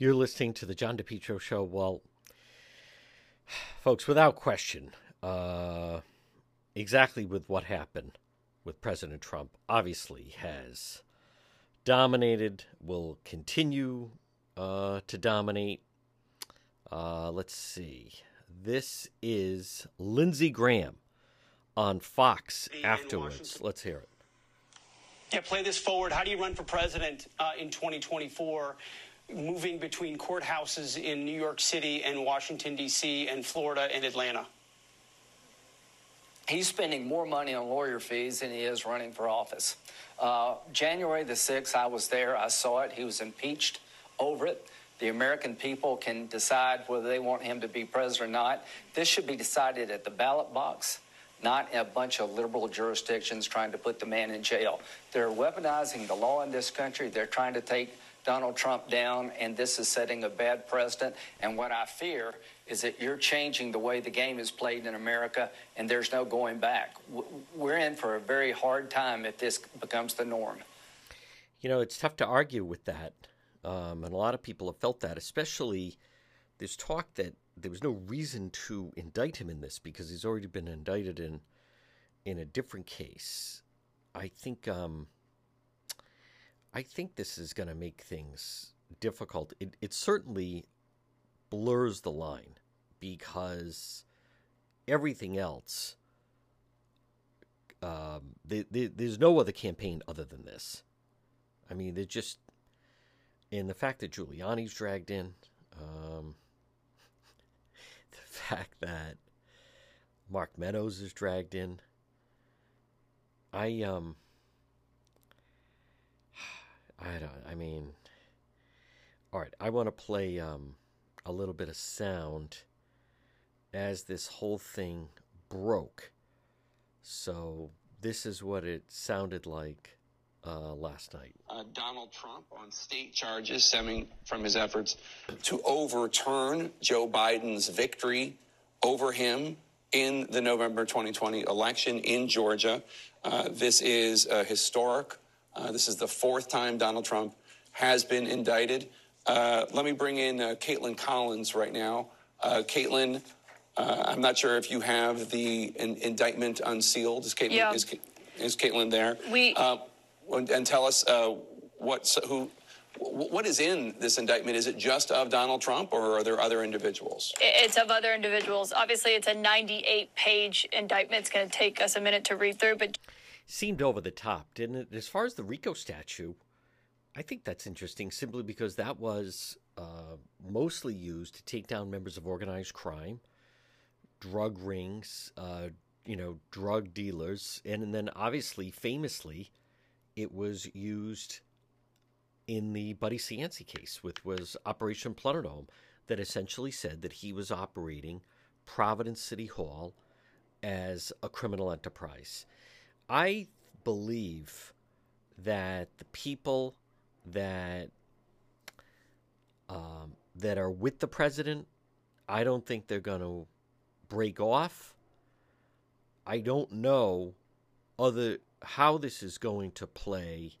You're listening to the John DePietro Show. Well, folks, without question, exactly with what happened with President Trump, obviously has dominated, will continue to dominate. Let's see. This is Lindsey Graham on Fox afterwards. Let's hear it. Yeah, play this forward. How do you run for president in 2024? Moving between courthouses in New York City and Washington, D.C. and Florida and Atlanta. He's spending more money on lawyer fees than he is running for office. January the 6th, I was there. I saw it. He was impeached over it. The American people can decide whether they want him to be president or not. This should be decided at the ballot box, not a bunch of liberal jurisdictions trying to put the man in jail. They're weaponizing the law in this country. They're trying to take Donald Trump down, and this is setting a bad precedent. And what I fear is that you're changing the way the game is played in America, and there's no going back. We're in for a very hard time if this becomes the norm. You know, it's tough to argue with that, and a lot of people have felt that, especially there's talk that there was no reason to indict him in this because he's already been indicted in a different case. I think this is going to make things difficult. It certainly blurs the line because everything else, there's no other campaign other than this. I mean, they're just, and the fact that Giuliani's dragged in, the fact that Mark Meadows is dragged in, I mean, all right, I want to play a little bit of sound as this whole thing broke. So this is what it sounded like last night. Donald Trump on state charges stemming from his efforts to overturn Joe Biden's victory over him in the November 2020 election in Georgia. This is a historic. This is the fourth time Donald Trump has been indicted. Let me bring in Caitlin Collins right now. Caitlin, I'm not sure if you have the indictment unsealed. Is Caitlin, yeah. Is Caitlin there? And tell us what is in this indictment? Is it just of Donald Trump, or are there other individuals? It's of other individuals. Obviously, it's a 98-page indictment. It's going to take us a minute to read through, but. Seemed over the top, didn't it? As far as the RICO statute, I think that's interesting simply because that was mostly used to take down members of organized crime, drug rings, drug dealers. And then obviously, famously, it was used in the Buddy Cianci case, which was Operation Plunderdome, that essentially said that he was operating Providence City Hall as a criminal enterprise. I believe that the people that that are with the president, I don't think they're going to break off. I don't know how this is going to play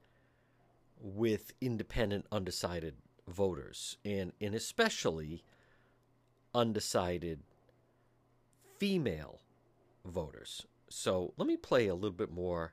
with independent, undecided voters, and especially undecided female voters. So let me play a little bit more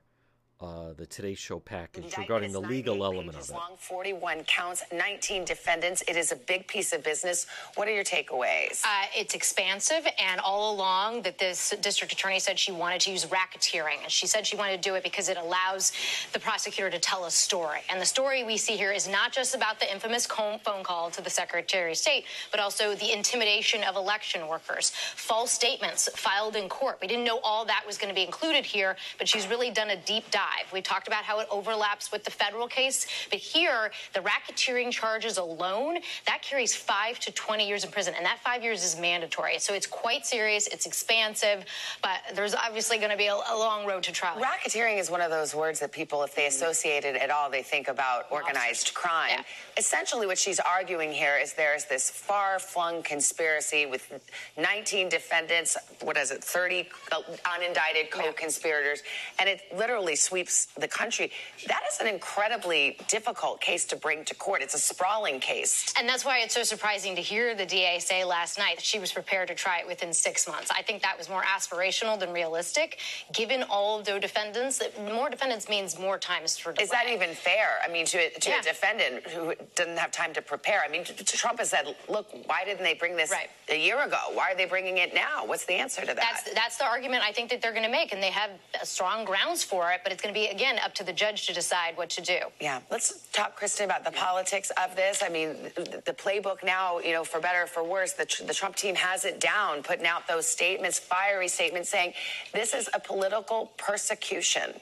the Today Show package regarding the legal element of it. Long, 41 counts, 19 defendants. It is a big piece of business. What are your takeaways? It's expansive, and all along that this district attorney said she wanted to use racketeering, and she said she wanted to do it because it allows the prosecutor to tell a story. And the story we see here is not just about the infamous phone call to the Secretary of State, but also the intimidation of election workers, false statements filed in court. We didn't know all that was going to be included here, but she's really done a deep dive. We talked about how it overlaps with the federal case, but here, the racketeering charges alone, that carries 5 to 20 years in prison, and that 5 years is mandatory. So it's quite serious, it's expansive, but there's obviously going to be a long road to trial. Racketeering is one of those words that people, if they associate it at all, they think about organized crime. Yeah. Essentially, what she's arguing here is there's this far-flung conspiracy with 19 defendants, 30 unindicted co-conspirators, and it literally sweeps sweeps the country. That is an incredibly difficult case to bring to court. It's a sprawling case. And that's why it's so surprising to hear the DA say last night that she was prepared to try it within 6 months. I think that was more aspirational than realistic, given all of the defendants. More defendants means more times for delay. Is that even fair? I mean, to a defendant who doesn't have time to prepare. I mean, Trump has said, look, why didn't they bring this a year ago? Why are they bringing it now? What's the answer to that? That's the argument I think that they're going to make, and they have strong grounds for it, but it's going to be, again, up to the judge to decide what to do. Yeah. Let's talk, Kristen, about the politics of this. I mean, the playbook now, you know, for better or for worse, the Trump team has it down, putting out those statements, fiery statements, saying this is a political persecution.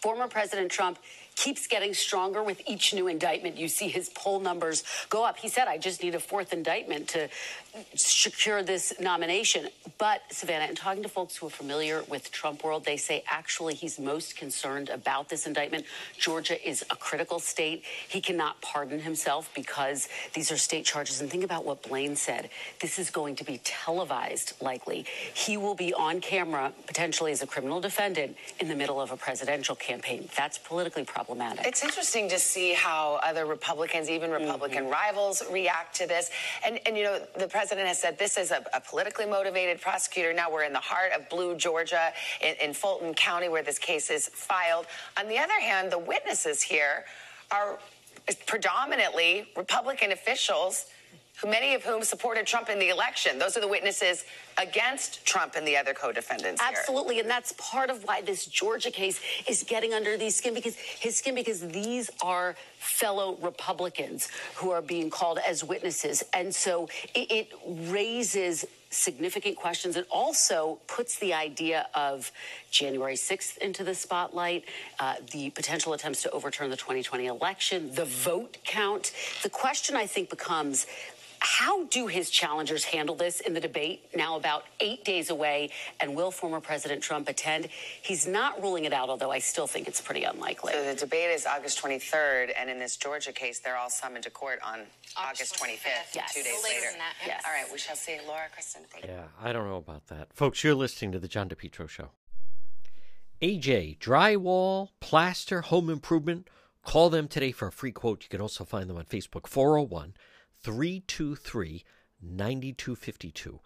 Former President Trump keeps getting stronger with each new indictment. You see his poll numbers go up. He said, I just need a fourth indictment to secure this nomination. But, Savannah, in talking to folks who are familiar with Trump world, they say actually he's most concerned about this indictment. Georgia is a critical state. He cannot pardon himself because these are state charges. And think about what Blaine said. This is going to be televised, likely. He will be on camera, potentially as a criminal defendant, in the middle of a presidential campaign. That's politically problematic. It's interesting to see how other Republicans, even Republican rivals, react to this. And you know, the president has said this is a politically motivated prosecutor. Now we're in the heart of blue Georgia in Fulton County where this case is filed. On the other hand, the witnesses here are predominantly Republican officials, many of whom supported Trump in the election. Those are the witnesses against Trump and the other co-defendants. Absolutely, here. And that's part of why this Georgia case is getting under his skin because these are fellow Republicans who are being called as witnesses. And so it raises significant questions. It also puts the idea of January 6th into the spotlight, the potential attempts to overturn the 2020 election, the vote count. The question, I think, becomes, how do his challengers handle this in the debate now about 8 days away? And will former President Trump attend? He's not ruling it out, although I still think it's pretty unlikely. So the debate is August 23rd. And in this Georgia case, they're all summoned to court on August 25th, yes. 2 days later. Yes. All right, we shall see. Laura, Kristen, thank you. Yeah, I don't know about that. Folks, you're listening to The John DePietro Show. AJ, drywall, plaster, home improvement. Call them today for a free quote. You can also find them on Facebook, 401-323-9252.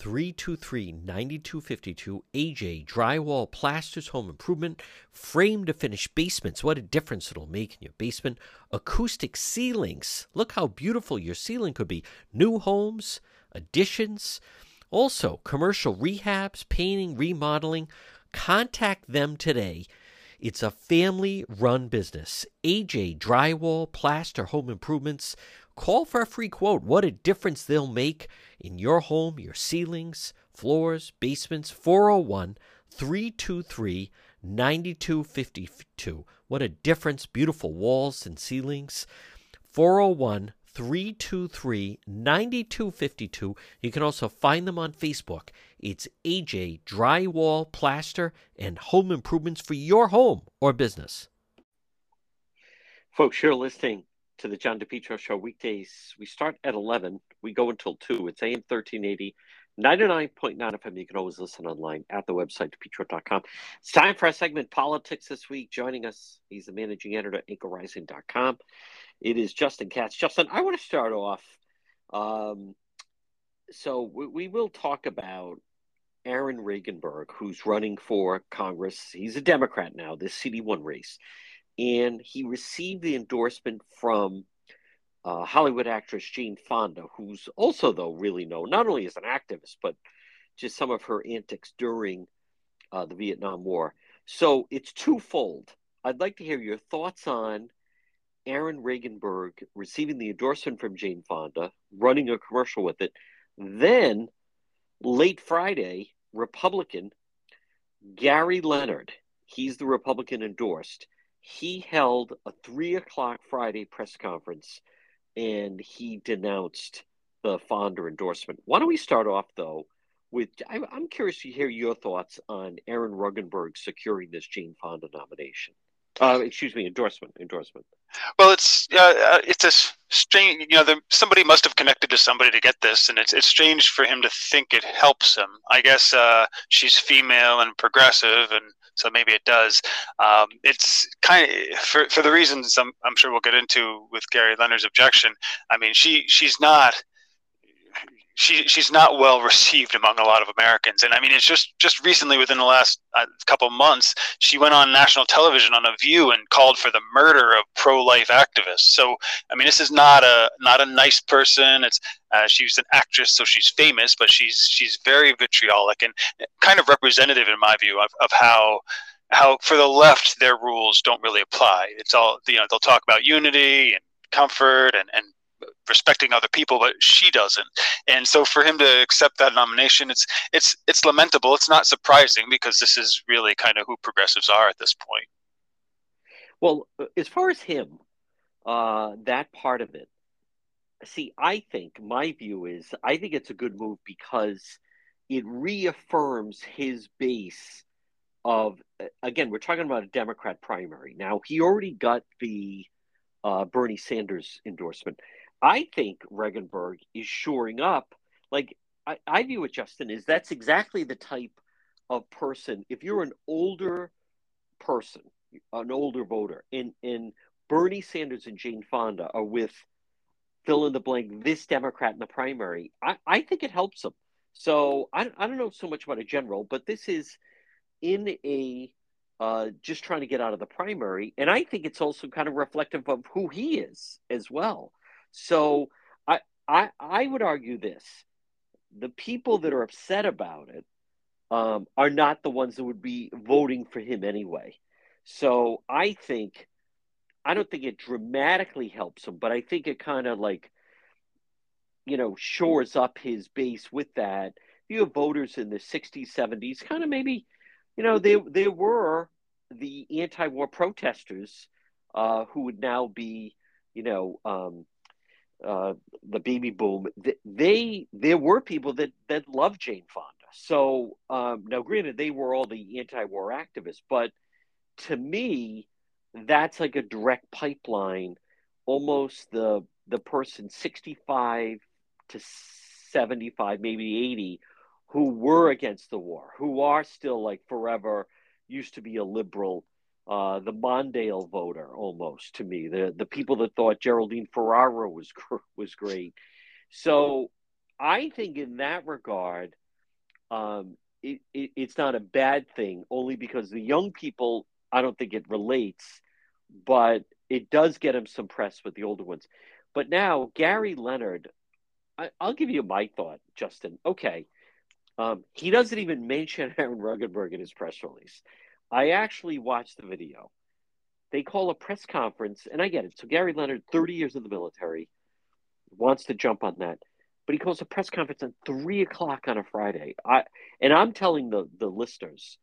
323-9252. AJ Drywall Plasters Home Improvement. Frame to finish basements. What a difference it'll make in your basement. Acoustic ceilings. Look how beautiful your ceiling could be. New homes, additions. Also, commercial rehabs, painting, remodeling. Contact them today. It's a family-run business. AJ Drywall Plaster Home Improvements. Call for a free quote. What a difference they'll make in your home, your ceilings, floors, basements. 401-323-9252. What a difference. Beautiful walls and ceilings. 401-323-9252. You can also find them on Facebook. It's AJ Drywall, Plaster, and Home Improvements for your home or business. Folks, you're listening to the John DePietro Show weekdays. We start at 11. We go until 2. It's AM 1380, 99.9 FM. You can always listen online at the website, DePietro.com. It's time for our segment, Politics This Week. Joining us, he's the managing editor at AnchorRising.com. It is Justin Katz. Justin, I want to start off. So we will talk about Aaron Regunberg, who's running for Congress. He's a Democrat now, this CD1 race. And he received the endorsement from Hollywood actress Jane Fonda, who's also, though, really known not only as an activist, but just some of her antics during the Vietnam War. So it's twofold. I'd like to hear your thoughts on Aaron Regunberg receiving the endorsement from Jane Fonda, running a commercial with it. Then, late Friday, Republican Gary Leonard, he's the Republican endorsed, he held a 3 o'clock Friday press conference, and he denounced the Fonda endorsement. Why don't we start off, though, with I'm curious to hear your thoughts on Aaron Regunberg securing this Jane Fonda nomination. Endorsement. Well, it's a strange, you know, somebody must have connected to somebody to get this, and it's strange for him to think it helps him. I guess she's female and progressive, and So maybe it does. It's kind of for the reasons I'm sure we'll get into with Gary Leonard's objection. I mean, she's not well received among a lot of Americans. And I mean, it's just recently, within the last couple months, she went on national television on A View and called for the murder of pro-life activists. So, I mean, this is not a nice person. It's she's an actress, so she's famous, but she's very vitriolic and kind of representative, in my view, of how for the left, their rules don't really apply. It's all, you know, they'll talk about unity and comfort and respecting other people, but she doesn't. And so for him to accept that nomination, it's lamentable. It's not surprising, because this is really kind of who progressives are at this point. Well, as far as him, that part of it, see, I think my view is, I think it's a good move because it reaffirms his base of, again, we're talking about a Democrat primary. Now, he already got the Bernie Sanders endorsement. I think Regunberg is shoring up, like I view it, Justin, is that's exactly the type of person. If you're an older person, an older voter, and Bernie Sanders and Jane Fonda are with fill in the blank, this Democrat in the primary, I think it helps them. So I don't know so much about a general, but this is in a just trying to get out of the primary. And I think it's also kind of reflective of who he is as well. So I would argue this. The people that are upset about it are not the ones that would be voting for him anyway. So I don't think it dramatically helps him, but I think it kind of like, you know, shores up his base with that. You have voters in the 60s, 70s, kind of maybe, you know, they were the anti-war protesters who would now be, you know, the baby boom. There were people that loved Jane Fonda. So now, granted, they were all the anti-war activists, but to me, that's like a direct pipeline. Almost the person 65 to 75, maybe 80, who were against the war, who are still like forever used to be a liberal. The Mondale voter, almost, to me, the people that thought Geraldine Ferraro was great. So I think in that regard, it's not a bad thing, only because the young people, I don't think it relates, but it does get them some press with the older ones. But now, Gary Leonard, I'll give you my thought, Justin. Okay. He doesn't even mention Aaron Regunberg in his press release. I actually watched the video. They call a press conference, and I get it. So Gary Leonard, 30 years in the military, wants to jump on that. But he calls a press conference at 3 o'clock on a Friday. And I'm telling the listeners,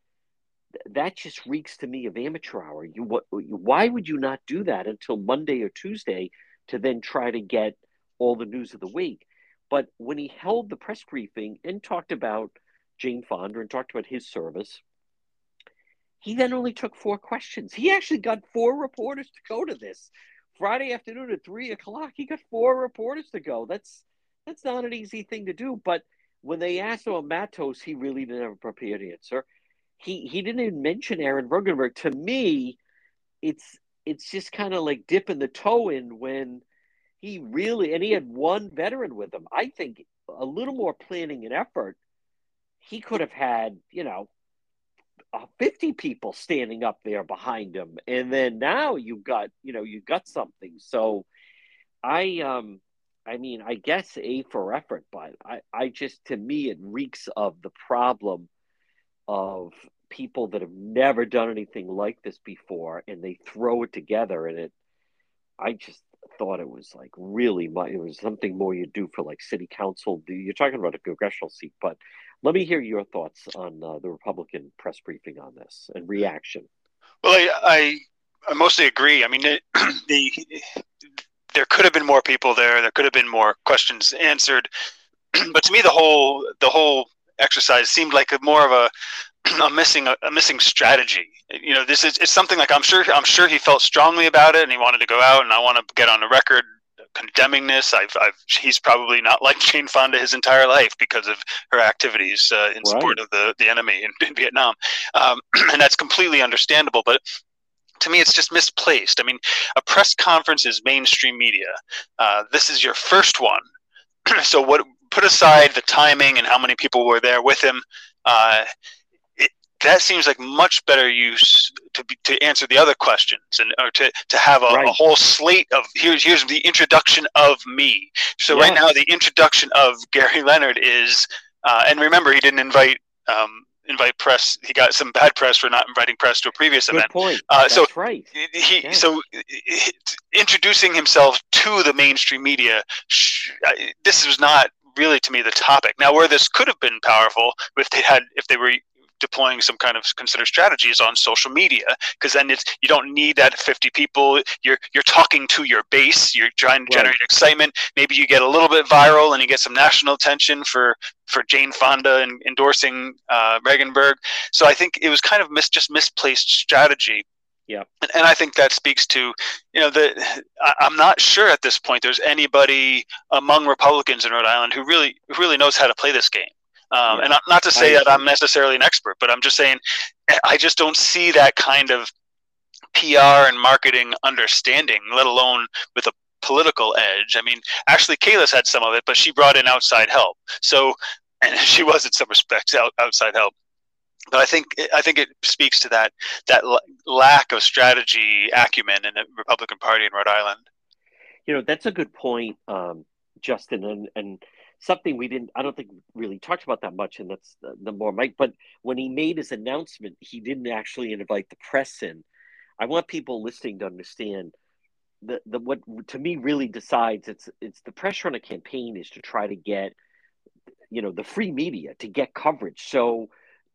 that just reeks to me of amateur hour. Why would you not do that until Monday or Tuesday to then try to get all the news of the week? But when he held the press briefing and talked about Jane Fonda and talked about his service, he then only took 4 questions. He actually got 4 reporters to go to this. Friday afternoon at 3 o'clock, he got 4 reporters to go. That's not an easy thing to do. But when they asked about Matos, he really didn't have a prepared answer. He didn't even mention Aaron Regunberg. To me, it's just kind of like dipping the toe in when he really – and he had 1 veteran with him. I think a little more planning and effort, he could have had, you know, 50 people standing up there behind him, and then now you got something. So I mean, I guess A for effort, but I just, to me, it reeks of the problem of people that have never done anything like this before, and they throw it together. And I just thought it was like really much. It was something more you do for like city council. You're talking about a congressional seat, but let me hear your thoughts on the Republican press briefing on this and reaction. Well, I mostly agree. I mean, there could have been more people there. There could have been more questions answered. But to me, the whole exercise seemed like more of a missing strategy. You know, this is something like I'm sure he felt strongly about it, and he wanted to go out, and I want to get on the record condemning this. He's probably not liked Jane Fonda his entire life because of her activities in right. support of the enemy in Vietnam. And that's completely understandable. But to me, it's just misplaced. I mean, a press conference is mainstream media. This is your first one. So what? Put aside the timing and how many people were there with him. That seems like much better use to answer the other questions, and or to have a whole slate of here's the introduction of me. So right now the introduction of Gary Leonard is, and remember he didn't invite press. He got some bad press for not inviting press to a previous event. Point. So right. So introducing himself to the mainstream media. This was not really to me the topic. Now where this could have been powerful if they were deploying some kind of considered strategies on social media, because then you don't need that 50 people. You're talking to your base. You're trying to generate excitement. Maybe you get a little bit viral and you get some national attention for Jane Fonda and endorsing Regunberg. So I think it was kind of misplaced strategy. Yeah, and I think that speaks to, I'm not sure at this point there's anybody among Republicans in Rhode Island who really knows how to play this game. And not to say that I'm necessarily an expert, but I'm just saying I just don't see that kind of PR and marketing understanding, let alone with a political edge. I mean, actually, Kayla's had some of it, but she brought in outside help. So, and she was in some respects outside help. But I think it speaks to that lack of strategy acumen in the Republican Party in Rhode Island. That's a good point, Justin, and something I don't think really talked about that much, and that's the more Mike. But when he made his announcement, he didn't actually invite the press in. I want people listening to understand the what to me really decides it's the pressure on a campaign is to try to get the free media to get coverage. So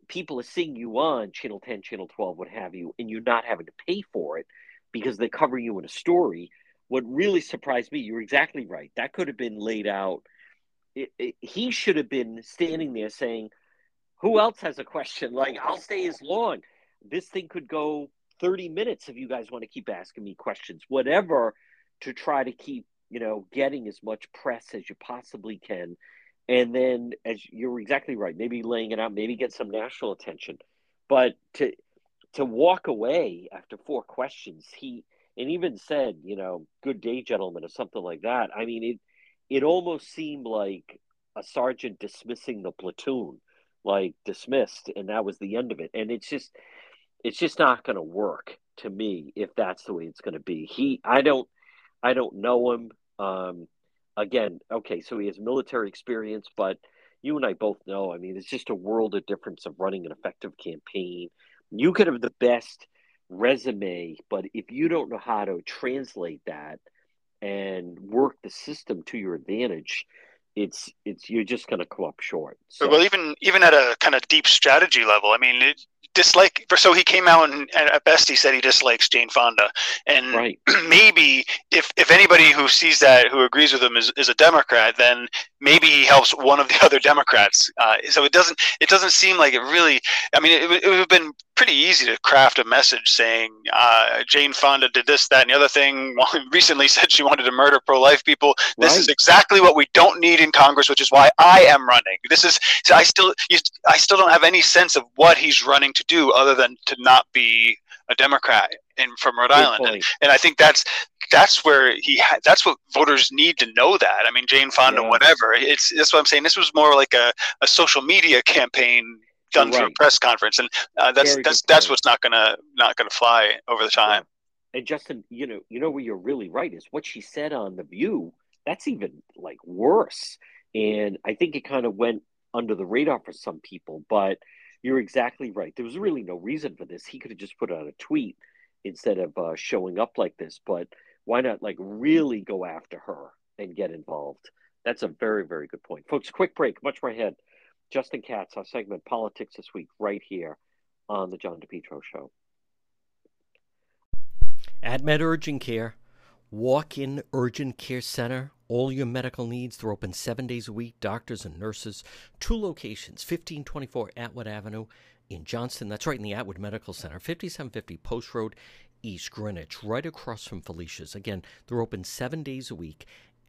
people are seeing you on Channel 10, Channel 12, what have you, and you're not having to pay for it because they cover you in a story. What really surprised me, you're exactly right. That could have been laid out. He should have been standing there saying, who else has a question? Like, I'll stay as long. This thing could go 30 minutes if you guys want to keep asking me questions, whatever, to try to keep, getting as much press as you possibly can. And then, as you're exactly right, maybe laying it out, maybe get some national attention. But to walk away after four questions, and even said, good day, gentlemen, or something like that. I mean, it almost seemed like a sergeant dismissing the platoon, like dismissed, and that was the end of it. And it's just not going to work to me if that's the way it's going to be. I don't know him. Again, okay, so he has military experience, but you and I both know. I mean, it's just a world of difference of running an effective campaign. You could have the best resume, but if you don't know how to translate that and work the system to your advantage, you're just going to come up short. So. Well, even at a kind of deep strategy level, I mean, so he came out and at best he said he dislikes Jane Fonda, and maybe if anybody who sees that, who agrees with him is a Democrat, then maybe he helps one of the other Democrats. So it doesn't seem like it really. I mean, it would have been pretty easy to craft a message saying Jane Fonda did this, that, and the other thing. Recently said she wanted to murder pro-life people. This is exactly what we don't need in Congress, which is why I am running. I still don't have any sense of what he's running to do other than to not be a Democrat from Rhode Island, and I think that's where that's what voters need to know. That I mean, Jane Fonda, whatever. That's what I'm saying. This was more like a social media campaign done through a press conference, and that's what's not gonna fly over the time. And Justin, where you're really right is what she said on The View. That's even like worse, and I think it kind of went under the radar for some people, but. You're exactly right. There was really no reason for this. He could have just put out a tweet instead of showing up like this. But why not really go after her and get involved? That's a very, very good point. Folks, quick break. Much more ahead. Justin Katz, our segment Politics This Week, right here on The John DePietro Show. AdMed Urgent Care. Walk-in urgent care center. All your medical needs. They're open 7 days a week, doctors and nurses. Two locations, 1524 Atwood Avenue in Johnston. That's right in the Atwood Medical Center, 5750 Post Road, East Greenwich, right across from Felicia's. Again, they're open 7 days a week,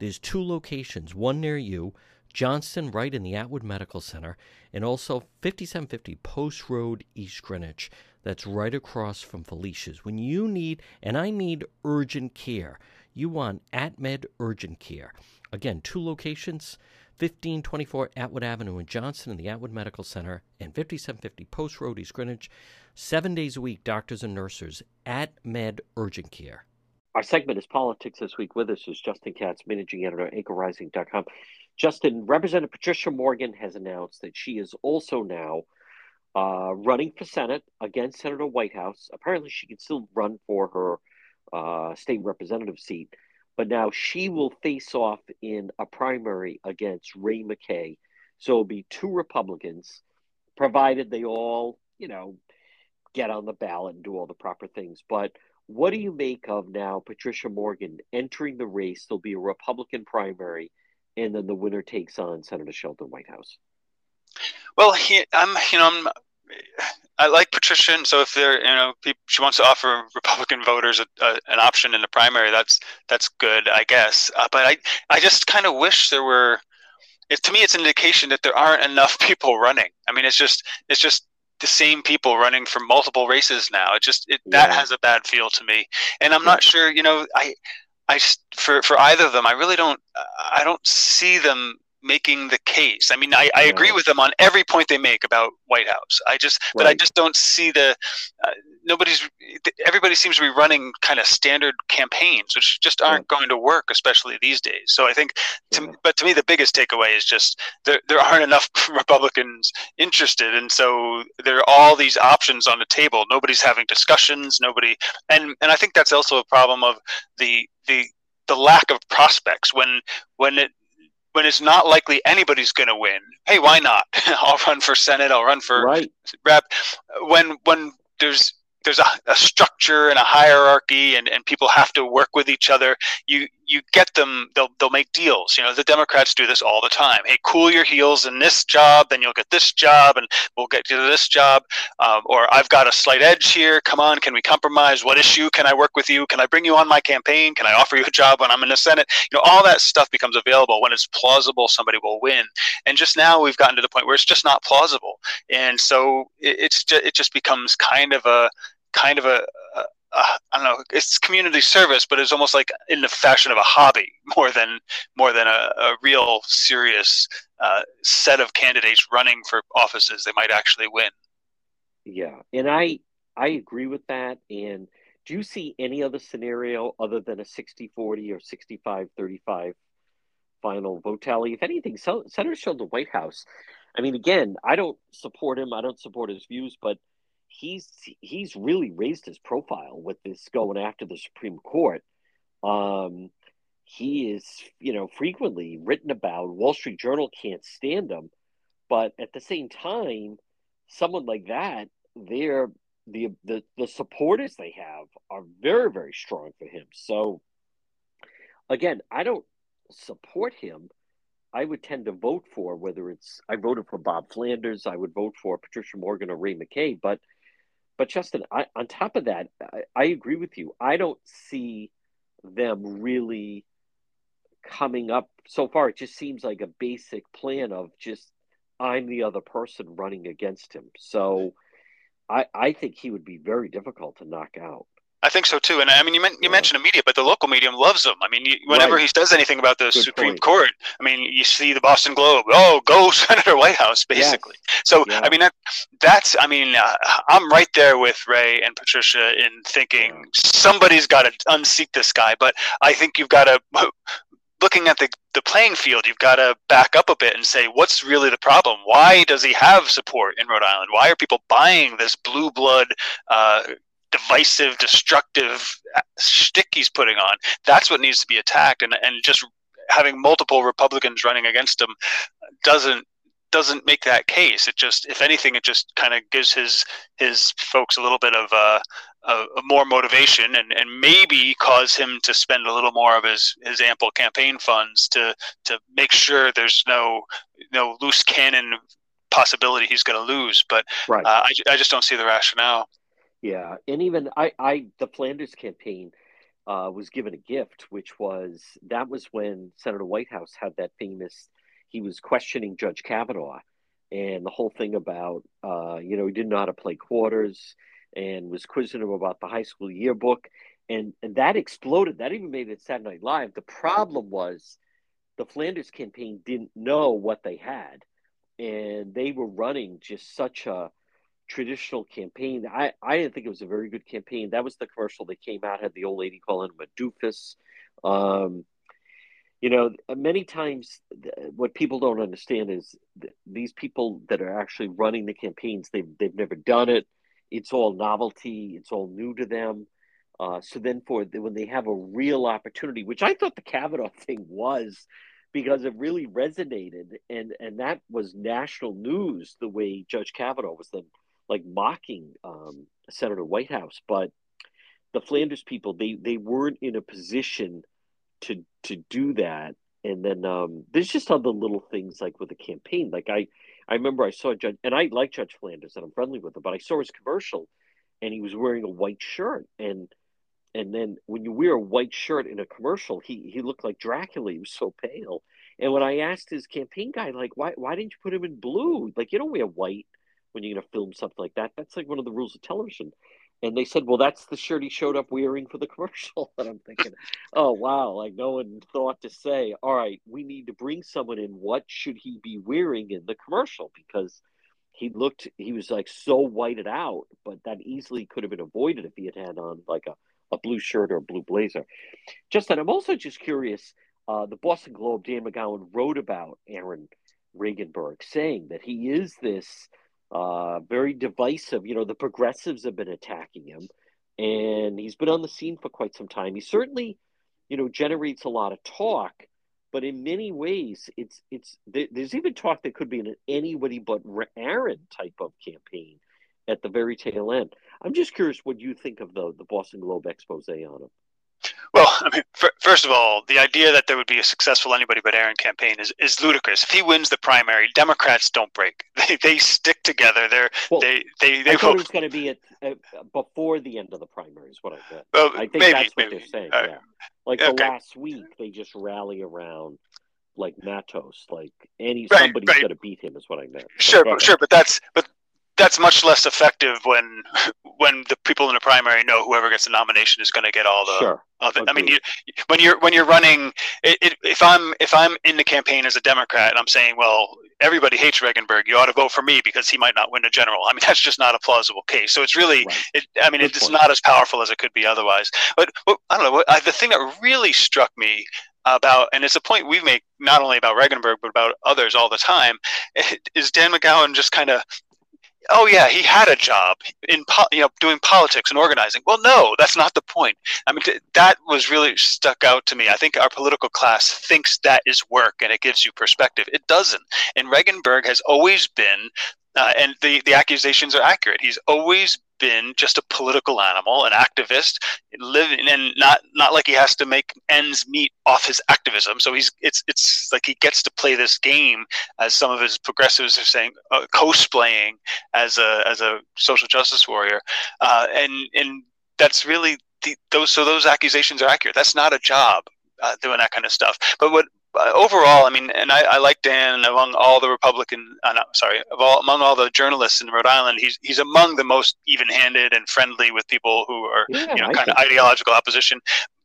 There's two locations, one near you, Johnston, right in the Atwood Medical Center, and also 5750 Post Road, East Greenwich. That's right across from Felicia's. When you need, and I need urgent care, you want AtMed urgent care. Again, two locations, 1524 Atwood Avenue in Johnston and the Atwood Medical Center, and 5750 Post Road, East Greenwich. 7 days a week, doctors and nurses, AtMed urgent care. Our segment is Politics This Week. With us is Justin Katz, managing editor, AnchorRising.com. Justin, Representative Patricia Morgan has announced that she is also now running for Senate against Senator Whitehouse. Apparently, she can still run for her state representative seat, but now she will face off in a primary against Ray McKay. So it'll be two Republicans, provided they all, you know, get on the ballot and do all the proper things. But what do you make of now Patricia Morgan entering the race? There'll be a Republican primary, and then the winner takes on Senator Sheldon Whitehouse. Well, I like Patricia, and so if there, she wants to offer Republican voters an option in the primary, that's good, I guess. But I just kind of wish there were. To me, it's an indication that there aren't enough people running. I mean, it's just the same people running for multiple races now. That has a bad feel to me. And I'm not sure, for either of them, I don't see them making the case. I mean, I agree with them on every point they make about White House. But I just don't see everybody seems to be running kind of standard campaigns, which just aren't going to work, especially these days. So I think, to me, the biggest takeaway is just there aren't enough Republicans interested. And so there are all these options on the table. Nobody's having discussions, and I think that's also a problem of the lack of prospects when it's not likely anybody's going to win. Hey, why not? I'll run for Senate. I'll run for rep. When there's a structure and a hierarchy and people have to work with each other, you get them. They'll make deals. The Democrats do this all the time. Hey, cool your heels in this job, then you'll get this job, and we'll get you this job. Or I've got a slight edge here. Come on, can we compromise? What issue can I work with you? Can I bring you on my campaign? Can I offer you a job when I'm in the Senate? All that stuff becomes available when it's plausible somebody will win. And just now we've gotten to the point where it's just not plausible, and so it just becomes kind of a I don't know. It's community service, but it's almost like in the fashion of a hobby more than a real serious set of candidates running for offices they might actually win. Yeah, and I agree with that. And do you see any other scenario other than a 60-40 or 65-35 final vote tally? If anything, Senator Sheldon Whitehouse. I mean, again, I don't support him. I don't support his views, but he's really raised his profile with this going after the Supreme Court. He is, frequently written about. Wall Street Journal can't stand him, but at the same time, someone like that, the supporters they have are very, very strong for him. So again, I don't support him. I would tend to vote for, whether it's I voted for Bob Flanders, I would vote for Patricia Morgan or Ray McKay, But Justin, on top of that, I agree with you. I don't see them really coming up so far. It just seems like a basic plan of just I'm the other person running against him. So I think he would be very difficult to knock out. I think so too, and I mean, you mentioned the media, but the local medium loves him. I mean, whenever he says anything about the Supreme Court, I mean, you see the Boston Globe. Oh, go Senator Whitehouse, basically. Yes. So, yeah. I mean, I'm right there with Ray and Patricia in thinking somebody's got to unseat this guy. But I think you've got to, looking at the playing field, you've got to back up a bit and say, what's really the problem? Why does he have support in Rhode Island? Why are people buying this blue blood? Divisive, destructive shtick he's putting on. That's what needs to be attacked, and just having multiple Republicans running against him doesn't make that case. It just, if anything, it just kind of gives his folks a little bit of more motivation, and maybe cause him to spend a little more of his ample campaign funds to make sure there's no loose cannon possibility he's going to lose. But right. I just don't see the rationale. Yeah, and even the Flanders campaign was given a gift, which was, that was when Senator Whitehouse had that famous. He was questioning Judge Kavanaugh, and the whole thing about, he didn't know how to play quarters, and was quizzing him about the high school yearbook. And that exploded. That even made it Saturday Night Live. The problem was the Flanders campaign didn't know what they had, and they were running just such a traditional campaign. I didn't think it was a very good campaign. That was the commercial that came out, had the old lady calling him a doofus. Many times what people don't understand is these people that are actually running the campaigns, they've never done it. It's all novelty. It's all new to them. So then when they have a real opportunity, which I thought the Kavanaugh thing was, because it really resonated. And that was national news, the way Judge Kavanaugh was then like mocking Senator Whitehouse. But the Flanders people, they weren't in a position to do that. And then there's just other little things like with the campaign. Like I remember I saw Judge, and I like Judge Flanders and I'm friendly with him, but I saw his commercial and he was wearing a white shirt. And then when you wear a white shirt in a commercial, he looked like Dracula. He was so pale. And when I asked his campaign guy, like, why didn't you put him in blue? Like, you don't wear white when you're going to film something like that. That's like one of the rules of television. And they said, well, that's the shirt he showed up wearing for the commercial. And I'm thinking, oh, wow, like no one thought to say, all right, we need to bring someone in. What should he be wearing in the commercial? Because he was like so whited out, but that easily could have been avoided if he had on like a blue shirt or a blue blazer. Justin, I'm also just curious, the Boston Globe, Dan McGowan wrote about Aaron Regunberg, saying that he is this very divisive. The progressives have been attacking him, and he's been on the scene for quite some time. He certainly, generates a lot of talk, but in many ways, there's even talk that could be an anybody but Aaron type of campaign at the very tail end. I'm just curious what you think of the Boston Globe expose on him. Well, I mean, first of all, the idea that there would be a successful anybody but Aaron campaign is ludicrous. If he wins the primary, Democrats don't break; they stick together. They thought it was going to be at before the end of the primary, is what I thought. Well, I think maybe that's what they're saying. Yeah, like okay. The last week, they just rally around. Like Matos, like somebody's going to beat him, is what I meant. That's much less effective when the people in the primary know whoever gets the nomination is going to get all the. Sure. Of it. Okay. I mean, when you're running, if I'm in the campaign as a Democrat and I'm saying, well, everybody hates Regunberg, you ought to vote for me because he might not win a general. I mean, that's just not a plausible case. So it's really, right. It's not as powerful as it could be otherwise. But I don't know. The thing that really struck me about, and it's a point we make not only about Regunberg but about others all the time, is Dan McGowan just kind of. Oh yeah, he had a job in doing politics and organizing. Well, no, that's not the point. I mean, that was really stuck out to me. I think our political class thinks that is work and it gives you perspective. It doesn't. And Regunberg has always been, and the accusations are accurate. He's always been just a political animal, an activist, living, and not like he has to make ends meet off his activism. So it's like he gets to play this game, as some of his progressives are saying, cosplaying as a social justice warrior, and that's really those accusations are accurate. That's not a job, doing that kind of stuff. But what. Overall, I like Dan among all the among all the journalists in Rhode Island, he's among the most even-handed and friendly with people who are, kind of ideological opposition.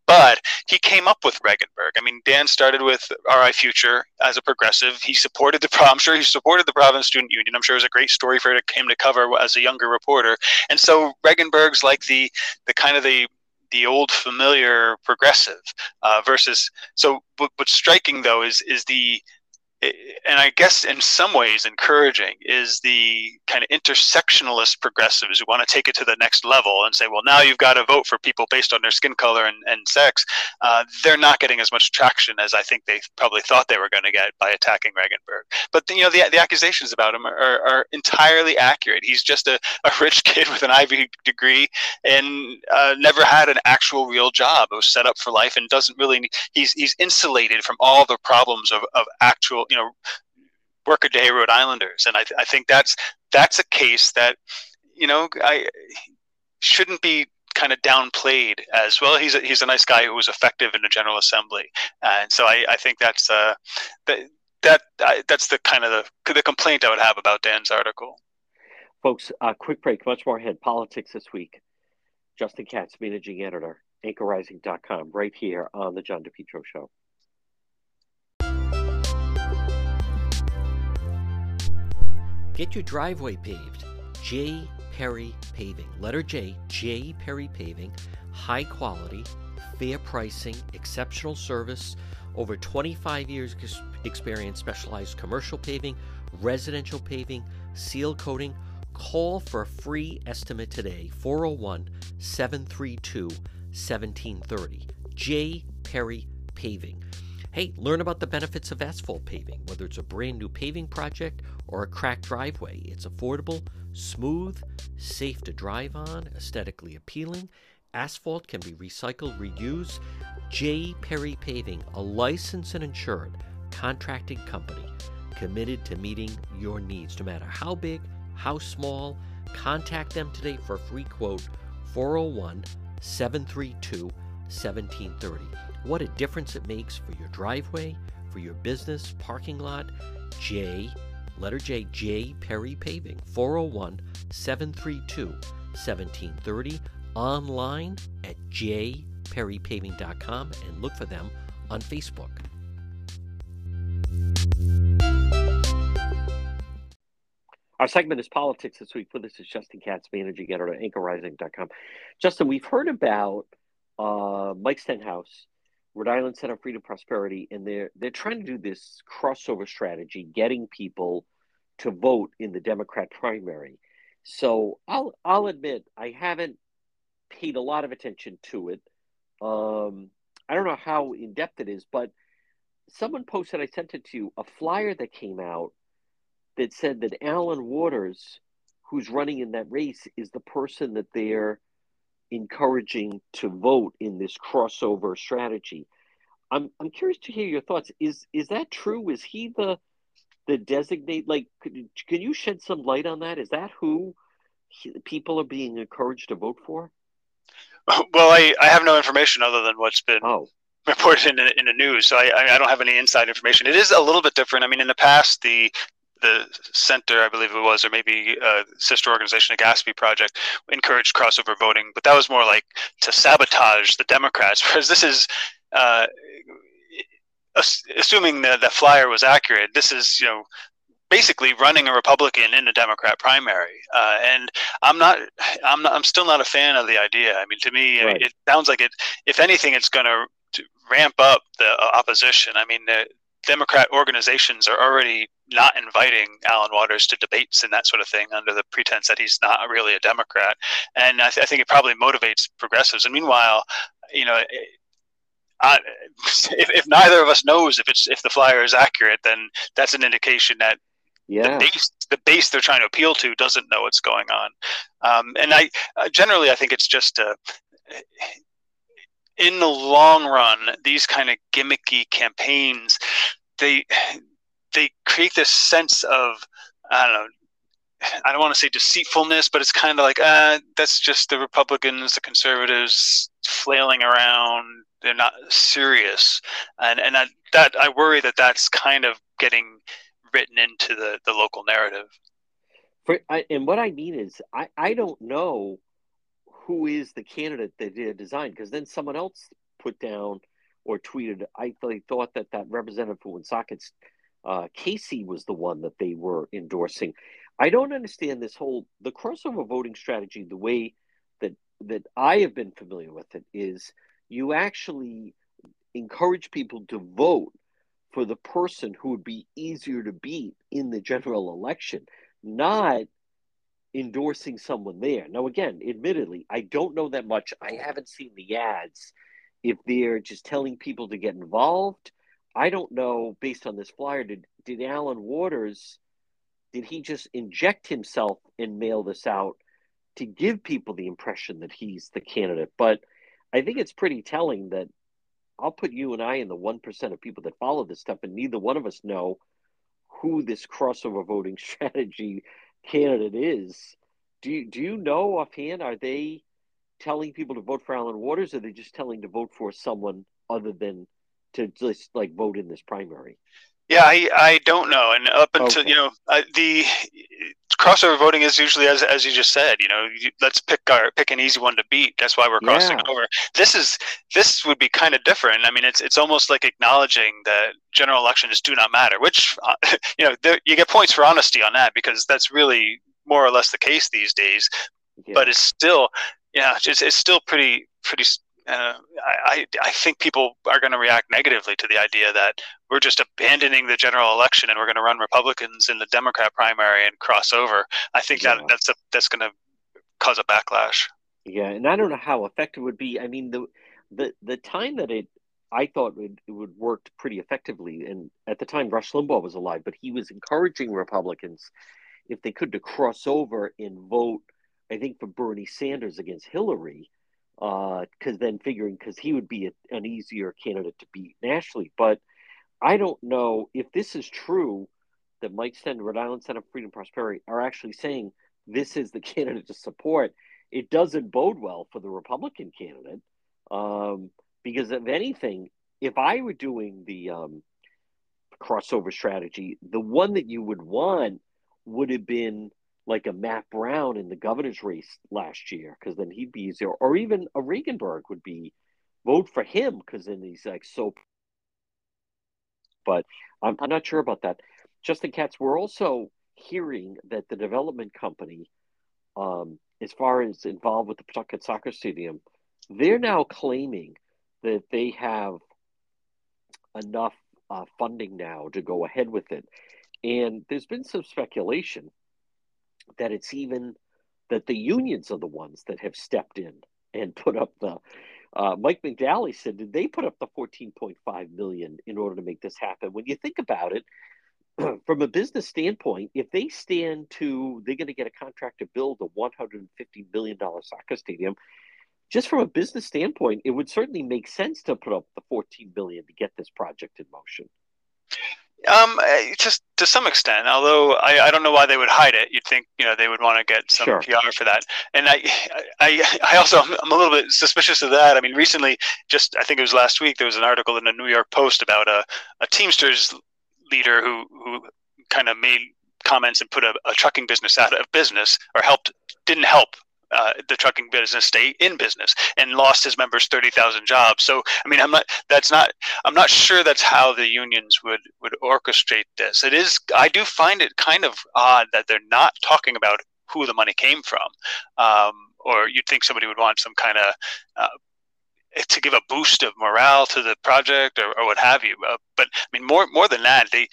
But he came up with Regunberg. Dan started with RI Future as a progressive. I'm sure he supported the Providence Student Union. I'm sure it was a great story for him to cover as a younger reporter. And so Regunberg's like the old familiar progressive versus. So what's striking though is and I guess in some ways encouraging, is the kind of intersectionalist progressives who want to take it to the next level and say, well, now you've got to vote for people based on their skin color and sex. They're not getting as much traction as I think they probably thought they were going to get by attacking Regunberg. But the accusations about him are entirely accurate. He's just a rich kid with an Ivy degree and never had an actual real job. It was set up for life and doesn't really, he's insulated from all the problems of actual, workaday Rhode Islanders. And I think that's a case that, I shouldn't be kind of downplayed as, well, he's a nice guy who was effective in the General Assembly. And so I think that's the kind of the complaint I would have about Dan's article. Folks, quick break, much more ahead. Politics This Week. Justin Katz, managing editor, AnchorRising.com, right here on The John DePietro Show. Get your driveway paved. J. Perry Paving. Letter J, J. Perry Paving. High quality, fair pricing, exceptional service, over 25 years experience, specialized commercial paving, residential paving, seal coating. Call for a free estimate today, 401-732-1730. J. Perry Paving. Hey, learn about the benefits of asphalt paving, whether it's a brand new paving project or a cracked driveway. It's affordable, smooth, safe to drive on, aesthetically appealing. Asphalt can be recycled, reused. J. Perry Paving, a licensed and insured contracting company committed to meeting your needs, no matter how big, how small. Contact them today for a free quote, 401-732-1730. What a difference it makes for your driveway, for your business, parking lot. J, letter J, J. Perry Paving, 401-732-1730, online at jperrypaving.com, and look for them on Facebook. Our segment is Politics This Week. With us is Justin Katz, managing editor at AnchorRising.com. Justin, we've heard about Mike Stenhouse, Rhode Island Center for Freedom and Prosperity, and they're trying to do this crossover strategy, getting people to vote in the Democrat primary. So I'll admit I haven't paid a lot of attention to it. I don't know how in depth it is, but someone posted, I sent it to you, a flyer that came out that said that Alan Waters, who's running in that race, is the person that they're encouraging to vote in this crossover strategy. I'm curious to hear your thoughts. Is that true? Is he the designate? Like, can you shed some light on that? Is that who people are being encouraged to vote for? Well, I have no information other than what's been reported in the news. So I don't have any inside information. It is a little bit different. I mean, in the past, the center, I believe it was, or maybe sister organization, the Gatsby Project, encouraged crossover voting, but that was more like to sabotage the Democrats, whereas this is, assuming that the flyer was accurate, this is, basically running a Republican in a Democrat primary. And I'm still not a fan of the idea. I mean, to me, right. I mean, it sounds like it, if anything, it's going to ramp up the opposition. I mean, the Democrat organizations are already not inviting Alan Waters to debates and that sort of thing under the pretense that he's not really a Democrat. And I think it probably motivates progressives. And meanwhile, if neither of us knows if the flyer is accurate, then that's an indication that the base they're trying to appeal to doesn't know what's going on. And I think it's just in the long run, these kind of gimmicky campaigns, they create this sense of, I don't want to say deceitfulness, but it's kind of like, that's just the Republicans, the conservatives flailing around. They're not serious. And I worry that that's kind of getting written into the local narrative. And what I mean is, I don't know who is the candidate that they designed, because then someone else put down or tweeted, I thought that representative for Woonsocket, Casey, was the one that they were endorsing. I don't understand this whole – the crossover voting strategy, the way that I have been familiar with it, is you actually encourage people to vote for the person who would be easier to beat in the general election, not endorsing someone there. Now, again, admittedly, I don't know that much. I haven't seen the ads. If they're just telling people to get involved, I don't know, based on this flyer, did Alan Waters, did he just inject himself and mail this out to give people the impression that he's the candidate? But I think it's pretty telling that I'll put you and I in the 1% of people that follow this stuff, and neither one of us know who this crossover voting strategy candidate is. Do you know offhand, are they telling people to vote for Alan Waters, or are they just telling to vote for someone other than to just like vote in this primary? Yeah, I don't know. And up until, okay, the crossover voting is usually, as you just said, let's pick an easy one to beat. That's why we're crossing over. This would be kind of different. I mean, it's almost like acknowledging that general elections do not matter, which, you get points for honesty on that, because that's really more or less the case these days. Yeah. But it's still, it's still pretty. I think people are going to react negatively to the idea that we're just abandoning the general election and we're going to run Republicans in the Democrat primary and cross over. I think that's going to cause a backlash. Yeah, and I don't know how effective it would be. I mean, the time that I thought it would work pretty effectively, and at the time Rush Limbaugh was alive, but he was encouraging Republicans, if they could, to cross over and vote, I think, for Bernie Sanders against Hillary. Because he would be an easier candidate to beat nationally. But I don't know if this is true, that Mike Stenhouse, Rhode Island Center for Freedom and Prosperity, are actually saying this is the candidate to support. It doesn't bode well for the Republican candidate, because if anything, if I were doing the crossover strategy, the one that you would want would have been like a Matt Brown in the governor's race last year, because then he'd be easier. Or even a Regunberg would be, vote for him, because then he's like so. But I'm not sure about that. Justin Katz, we're also hearing that the development company, as far as involved with the Pawtucket Soccer Stadium, they're now claiming that they have enough funding now to go ahead with it. And there's been some speculation that it's even that the unions are the ones that have stepped in and put up the Mike McDally said, did they put up the $14.5 million in order to make this happen? When you think about it, from a business standpoint, if they stand to, they're going to get a contract to build a $150 million soccer stadium, just from a business standpoint, it would certainly make sense to put up the $14 million to get this project in motion. Just to some extent, although I don't know why they would hide it. You'd think, they would want to get some PR for that. And I also, I'm a little bit suspicious of that. I mean, recently, just, I think it was last week, there was an article in the New York Post about a Teamsters leader who kind of made comments and put a trucking business out of business, or didn't help. The trucking business stay in business, and lost his members 30,000 jobs. So, I mean, I'm not sure that's how the unions would orchestrate this. It is, I do find it kind of odd that they're not talking about who the money came from, or you'd think somebody would want some kind of, to give a boost of morale to the project or what have you. But I mean, more than that, they're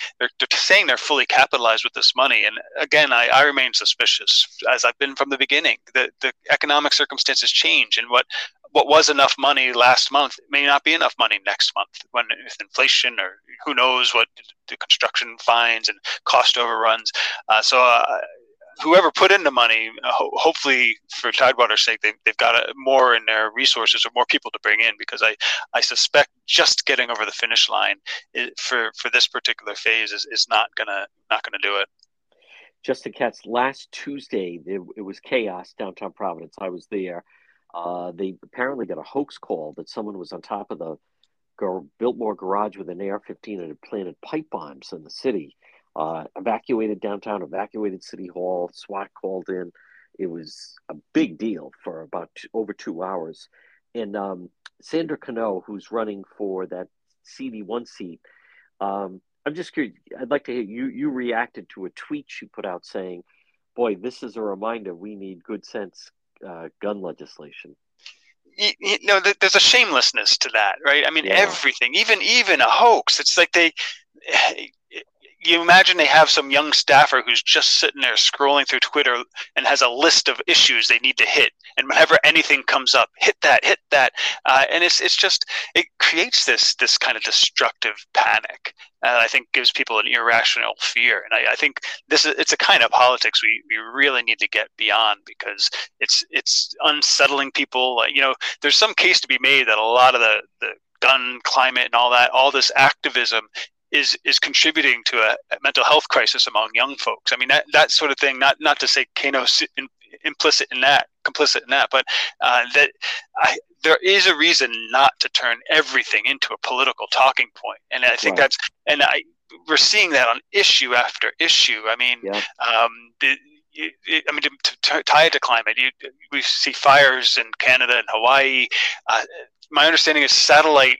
saying they're fully capitalized with this money. And again, I remain suspicious, as I've been from the beginning. The economic circumstances change, and what was enough money last month may not be enough money next month, when with inflation or who knows what the construction fines and cost overruns. Whoever put in the money, hopefully for Tidewater's sake, they've got more in their resources or more people to bring in, because I suspect just getting over the finish line for this particular phase is not gonna do it. Justin Katz, last Tuesday, it was chaos downtown Providence. I was there. They apparently got a hoax call that someone was on top of the Biltmore garage with an AR-15 and had planted pipe bombs in the city. Evacuated downtown, evacuated City Hall, SWAT called in. It was a big deal for about over 2 hours. And Sandra Cano, who's running for that CD1 seat, I'm just curious, I'd like to hear, you reacted to a tweet she put out saying, boy, this is a reminder we need good sense gun legislation. you know, there's a shamelessness to that, right? I mean, everything, even a hoax. It's like you imagine they have some young staffer who's just sitting there scrolling through Twitter and has a list of issues they need to hit, and whenever anything comes up, hit that, and it's just, it creates this kind of destructive panic, and I think gives people an irrational fear. And I think it's a kind of politics we really need to get beyond, because it's unsettling people. You know, there's some case to be made that a lot of the gun climate and all this activism is contributing to a mental health crisis among young folks. I mean, that sort of thing, not to say Cano's complicit in that, but there is a reason not to turn everything into a political talking point. And I think we're seeing that on issue after issue. I mean, to tie it to climate, we see fires in Canada and Hawaii. My understanding is satellite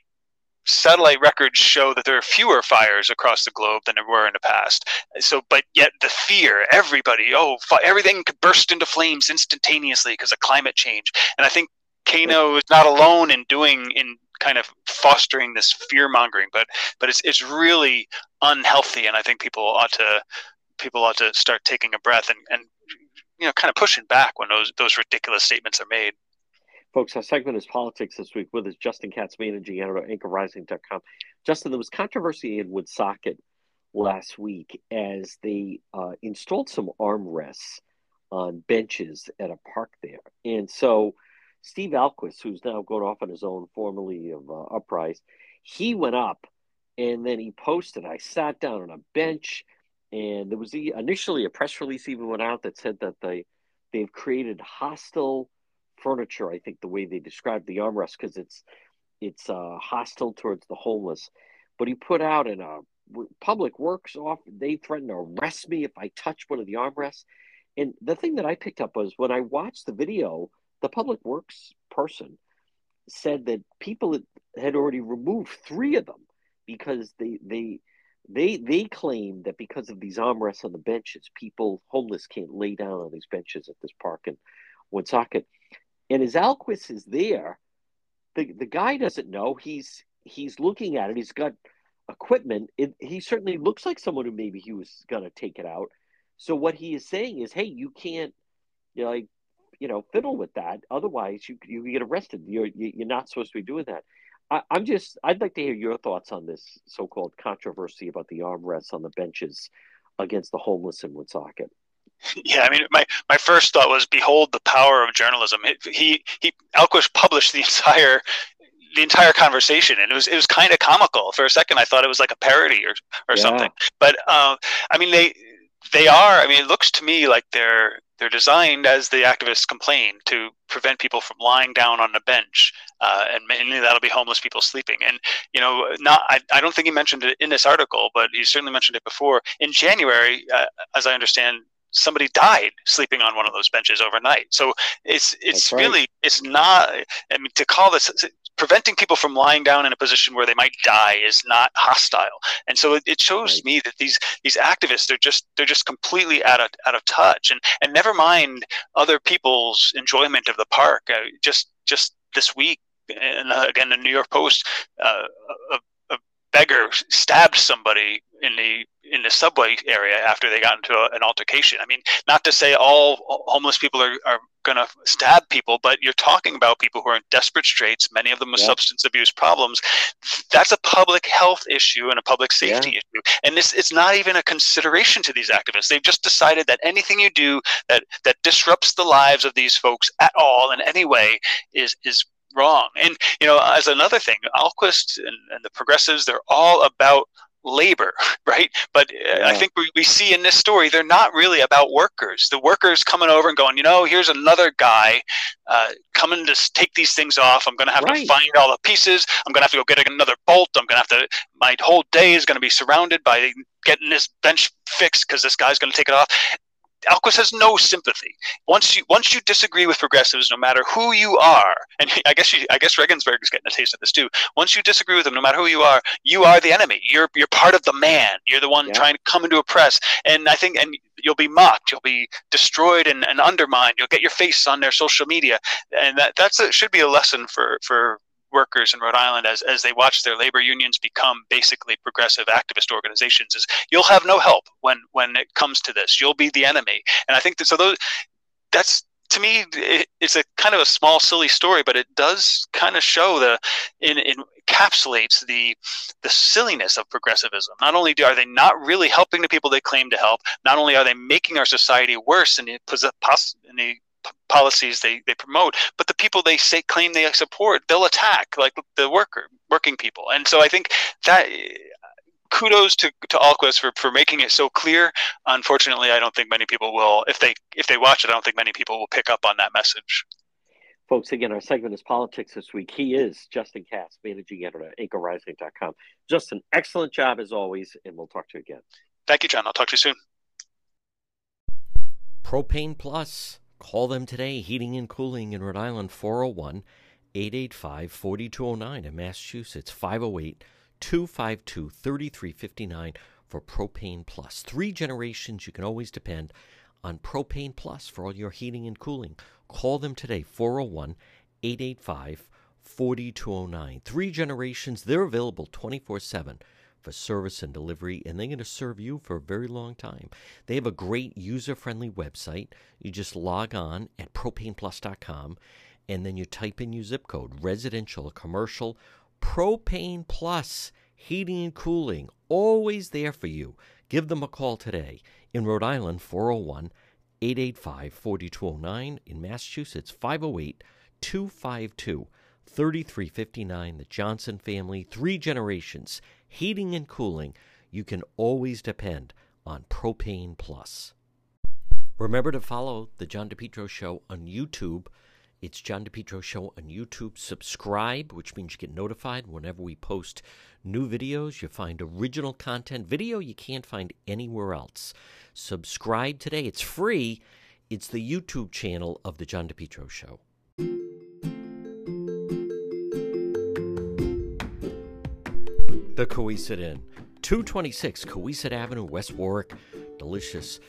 records show that there are fewer fires across the globe than there were in the past. So, but yet the fear, everybody, everything could burst into flames instantaneously because of climate change. And I think Cano is not alone in kind of fostering this fear mongering, but it's really unhealthy. And I think people ought to start taking a breath and you know, kind of pushing back when those ridiculous statements are made. Folks, our segment is Politics This Week. With us, Justin Katz, managing editor, AnchorRising.com. Justin, there was controversy in Woonsocket last week as they installed some armrests on benches at a park there. And so Steve Ahlquist, who's now gone off on his own, formerly of Uprise, he went up and then he posted, "I sat down on a bench," and there was initially a press release even went out that said that they've created hostile furniture, I think the way they described the armrest, because it's hostile towards the homeless. But he put out in a public works off, "They threatened to arrest me if I touch one of the armrests." And the thing that I picked up was, when I watched the video, the public works person said that people had already removed 3 of them because they claimed that because of these armrests on the benches, homeless can't lay down on these benches at this park in Woonsocket. And as Ahlquist is there, the guy doesn't know. He's looking at it. He's got equipment. He certainly looks like someone who maybe he was going to take it out. So what he is saying is, "Hey, you can't, fiddle with that. Otherwise, you get arrested. You're not supposed to be doing that." I'd like to hear your thoughts on this so-called controversy about the armrests on the benches against the homeless in Woonsocket. Yeah, I mean, my first thought was, behold the power of journalism. Ahlquist published the entire conversation, and it was kind of comical. For a second, I thought it was like a parody or something. But I mean, they are. I mean, it looks to me like they're designed, as the activists complain, to prevent people from lying down on a bench, and mainly that'll be homeless people sleeping. And I don't think he mentioned it in this article, but he certainly mentioned it before. In January, as I understand, somebody died sleeping on one of those benches overnight. So it's really, it's not, I mean, to call this preventing people from lying down in a position where they might die is not hostile. And so it shows me that these activists, they're just completely out of touch, and never mind other people's enjoyment of the park. Just this week, and again, the New York Post, a beggar stabbed somebody in the subway area after they got into an altercation. I mean, not to say all homeless people are going to stab people, but you're talking about people who are in desperate straits, many of them with substance abuse problems. That's a public health issue and a public safety issue. And it's not even a consideration to these activists. They've just decided that anything you do that disrupts the lives of these folks at all in any way is wrong. And, as another thing, Ahlquist and the progressives, they're all about labor, right? But I think we see in this story, they're not really about workers. The workers coming over and going, here's another guy coming to take these things off. I'm going to have to find all the pieces. I'm going to have to go get another bolt. My whole day is going to be surrounded by getting this bench fixed because this guy's going to take it off. Ahlquist has no sympathy. Once you disagree with progressives, no matter who you are, and I guess Regunberg is getting a taste of this too. Once you disagree with them, no matter who you are the enemy. You're part of the man. You're the one trying to come into oppress. And I think, and you'll be mocked, you'll be destroyed and undermined, you'll get your face on their social media, and that should be a lesson for workers in Rhode Island as they watch their labor unions become basically progressive activist organizations. Is you'll have no help when it comes to this. You'll be the enemy, and I think that that's. To me, it's a kind of a small, silly story, but it does kind of show it encapsulates the silliness of progressivism. Not only are they not really helping the people they claim to help, not only are they making our society worse in the policies they promote, but the people they say claim they support, they'll attack, like the working people. And so I think that kudos to Ahlquist for making it so clear. Unfortunately, I don't think many people will, if they watch it, I don't think many people will pick up on that message. Folks, again, our segment is Politics This Week. He is Justin Katz, managing editor at AnchorRising.com. Justin, excellent job as always, and we'll talk to you again. Thank you, John. I'll talk to you soon. Propane Plus. Call them today. Heating and cooling in Rhode Island, 401-885-4209. In Massachusetts, 508-252-3359 for Propane Plus. 3 generations. You can always depend on Propane Plus for all your heating and cooling. Call them today, 401-885-4209. 3 generations. They're available 24/7 for service and delivery, and they're going to serve you for a very long time. They have a great user-friendly website. You just log on at propaneplus.com, and then you type in your zip code, residential, commercial. Propane Plus, heating and cooling, always there for you. Give them a call today. In Rhode Island, 401-885-4209. In Massachusetts, 508-252-3359. The Johnson family, 3 generations. Heating and cooling, you can always depend on Propane Plus. Remember to follow The John DePietro Show on YouTube. It's John DePietro Show on YouTube. Subscribe, which means you get notified whenever we post new videos. You'll find original content, video you can't find anywhere else. Subscribe today. It's free. It's the YouTube channel of The John DePietro Show. The Cohasset Inn, 226 Cohasset Avenue, West Warwick. Delicious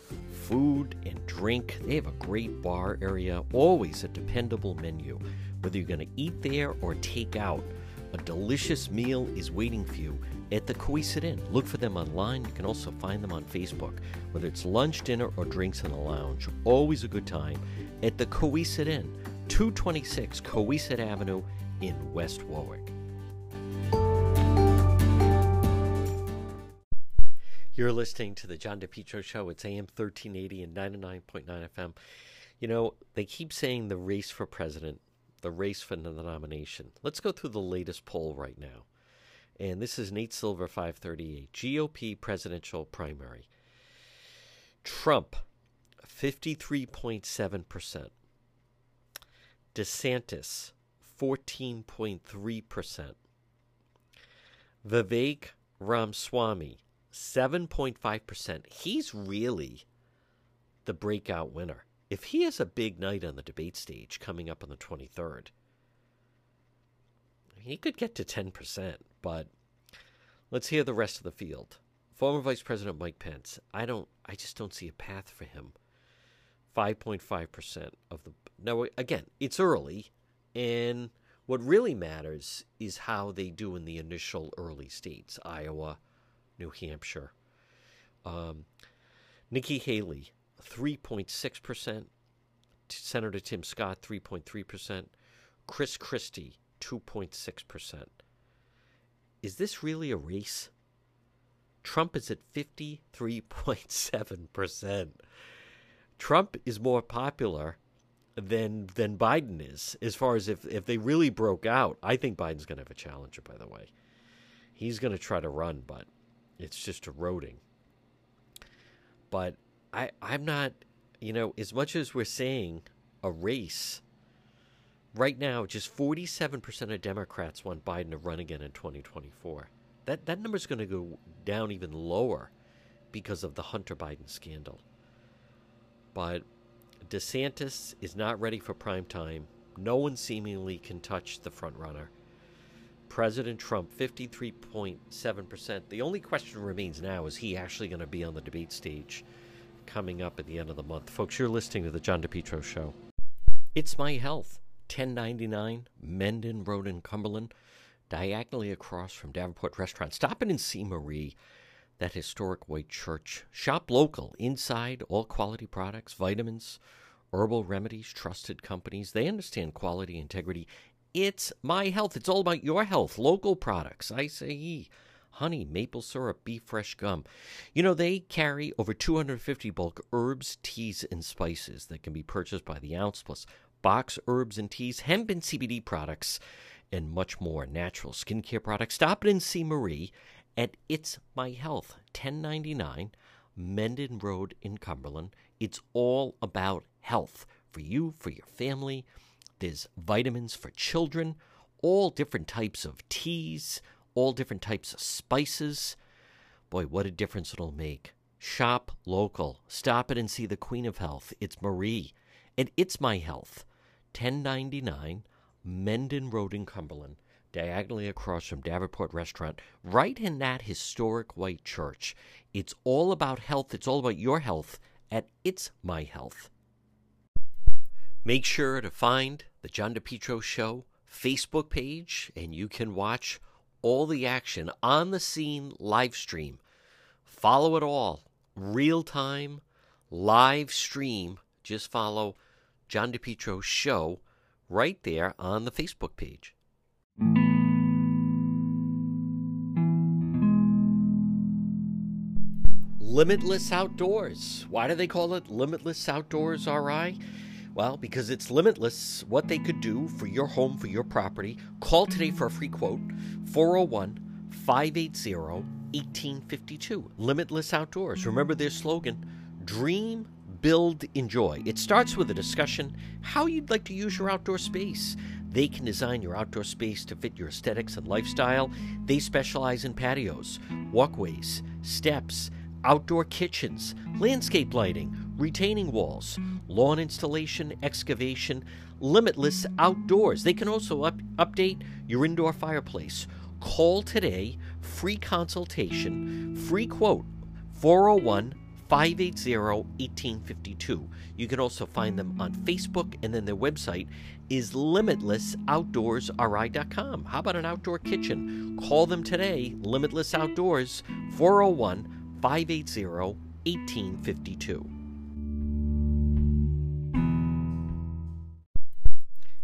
food and drink. They have a great bar area, always a dependable menu. Whether you're going to eat there or take out, a delicious meal is waiting for you at the Cohasset Inn. Look for them online. You can also find them on Facebook. Whether it's lunch, dinner, or drinks in the lounge, always a good time at the Cohasset Inn, 226 Cohasset Avenue in West Warwick. You're listening to The John DePietro Show. It's AM 1380 and 99.9 FM. You know, they keep saying the race for president, the race for the nomination. Let's go through the latest poll right now. And this is Nate Silver, FiveThirtyEight, GOP presidential primary. Trump, 53.7%. DeSantis, 14.3%. Vivek Ramaswamy, 7.5%. He's really the breakout winner. If he has a big night on the debate stage coming up on the 23rd, he could get to 10%, but let's hear the rest of the field. Former Vice President Mike Pence, I just don't see a path for him. 5.5% of the, now again, it's early, and what really matters is how they do in the initial early states, Iowa, New Hampshire. Nikki Haley, 3.6%. Senator Tim Scott, 3.3%. Chris Christie, 2.6%. Is this really a race? Trump is at 53.7%. Trump is more popular than Biden is, as far as if they really broke out. I think Biden's going to have a challenger, by the way. He's going to try to run, but it's just eroding. But I'm not, you know, as much as we're saying a race, right now just 47% of Democrats want Biden to run again in 2024. That number's going to go down even lower because of the Hunter Biden scandal. But DeSantis is not ready for prime time. No one seemingly can touch the front runner. President Trump, 53.7%. The only question remains now, is he actually going to be on the debate stage coming up at the end of the month. Folks, you're listening to The John DePietro Show. It's My Health, 1099 Menden Road in Cumberland, diagonally across from Davenport Restaurant. Stop in and see Marie, that historic white church. Shop local, inside, all quality products, vitamins, herbal remedies, trusted companies. They understand quality, integrity. It's My Health. It's all about your health, local products, acai, honey, maple syrup, Be Fresh gum. You know, they carry over 250 bulk herbs, teas, and spices that can be purchased by the ounce, plus box herbs and teas, hemp and CBD products, and much more natural skincare products. Stop in and see Marie at It's My Health, 1099 Menden Road in Cumberland. It's all about health for you, for your family. There's vitamins for children, all different types of teas, all different types of spices. Boy, what a difference it'll make. Shop local. Stop it and see the Queen of Health. It's Marie. And It's My Health, 1099 Menden Road in Cumberland, diagonally across from Davenport Restaurant, right in that historic white church. It's all about health. It's all about your health at It's My Health. Make sure to find the John DePietro Show Facebook page, and you can watch all the action on the scene live stream. Follow it all. Real time, live stream. Just follow John DePietro Show right there on the Facebook page. Limitless Outdoors. Why do they call it Limitless Outdoors, RI? Well, because it's limitless what they could do for your home, for your property. Call today for a free quote, 401-580-1852. Limitless Outdoors. Remember their slogan, dream, build, enjoy. It starts with a discussion how you'd like to use your outdoor space. They can design your outdoor space to fit your aesthetics and lifestyle. They specialize in patios, walkways, steps, outdoor kitchens, landscape lighting, retaining walls, lawn installation, excavation. Limitless Outdoors. They can also update your indoor fireplace. Call today, free consultation, free quote, 401-580-1852. You can also find them on Facebook, and then their website is limitlessoutdoorsri.com. How about an outdoor kitchen? Call them today, Limitless Outdoors, 401-580-1852.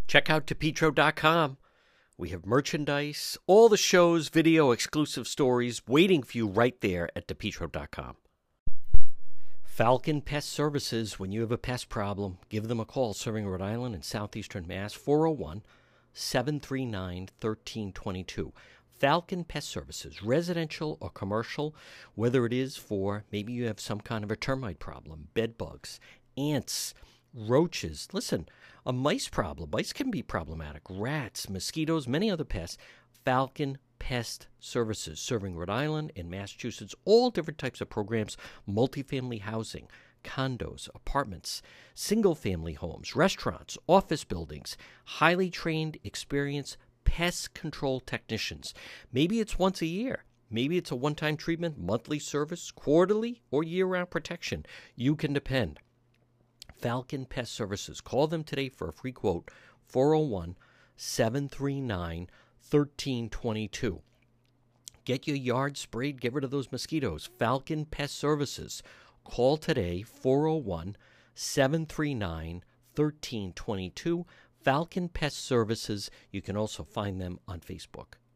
Check out DePietro.com. We have merchandise, all the shows, video, exclusive stories waiting for you right there at DePietro.com. Falcon Pest Services. When you have a pest problem, give them a call. Serving Rhode Island and southeastern Mass, 401-739-1322. Falcon Pest Services, residential or commercial, whether it is for maybe you have some kind of a termite problem, bed bugs, ants, roaches. Listen, a mice problem. Mice can be problematic. Rats, mosquitoes, many other pests. Falcon Pest Services, serving Rhode Island and Massachusetts. All different types of programs, multifamily housing, condos, apartments, single-family homes, restaurants, office buildings, highly trained, experienced pest control technicians. Maybe it's once a year. Maybe it's a one-time treatment, monthly service, quarterly, or year-round protection. You can depend. Falcon Pest Services. Call them today for a free quote, 401-739-1322. Get your yard sprayed. Get rid of those mosquitoes. Falcon Pest Services. Call today, 401-739-1322. Falcon Pest Services. You can also find them on Facebook.